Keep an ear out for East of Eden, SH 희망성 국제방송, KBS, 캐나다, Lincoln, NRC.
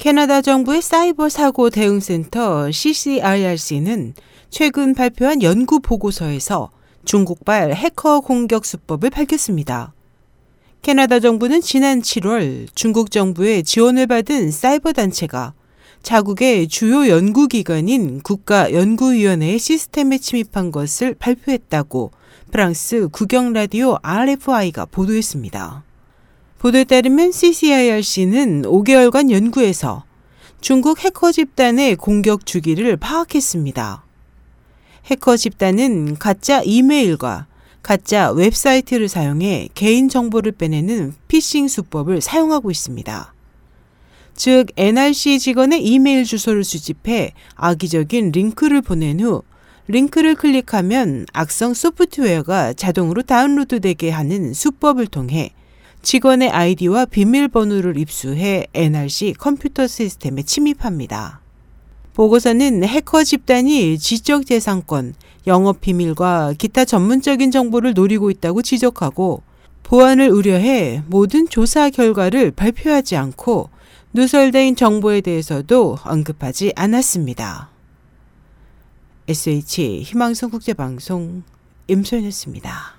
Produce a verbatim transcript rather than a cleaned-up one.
캐나다 정부의 사이버 사고 대응센터 씨씨아이알씨는 최근 발표한 연구 보고서에서 중국발 해커 공격 수법을 밝혔습니다. 캐나다 정부는 지난 칠월 중국 정부의 지원을 받은 사이버 단체가 자국의 주요 연구기관인 국가연구위원회의 시스템에 침입한 것을 발표했다고 프랑스 국영라디오 알에프아이가 보도했습니다. 보도에 따르면 씨씨아이알씨는 오 개월간 연구에서 중국 해커 집단의 공격 주기를 파악했습니다. 해커 집단은 가짜 이메일과 가짜 웹사이트를 사용해 개인정보를 빼내는 피싱 수법을 사용하고 있습니다. 즉, 엔알씨 직원의 이메일 주소를 수집해 악의적인 링크를 보낸 후 링크를 클릭하면 악성 소프트웨어가 자동으로 다운로드되게 하는 수법을 통해 직원의 아이디와 비밀번호를 입수해 엔알씨 컴퓨터 시스템에 침입합니다. 보고서는 해커 집단이 지적재산권, 영업비밀과 기타 전문적인 정보를 노리고 있다고 지적하고 보안을 우려해 모든 조사 결과를 발표하지 않고 누설된 정보에 대해서도 언급하지 않았습니다. 에스에이치 희망성 국제방송 임소연이었습니다.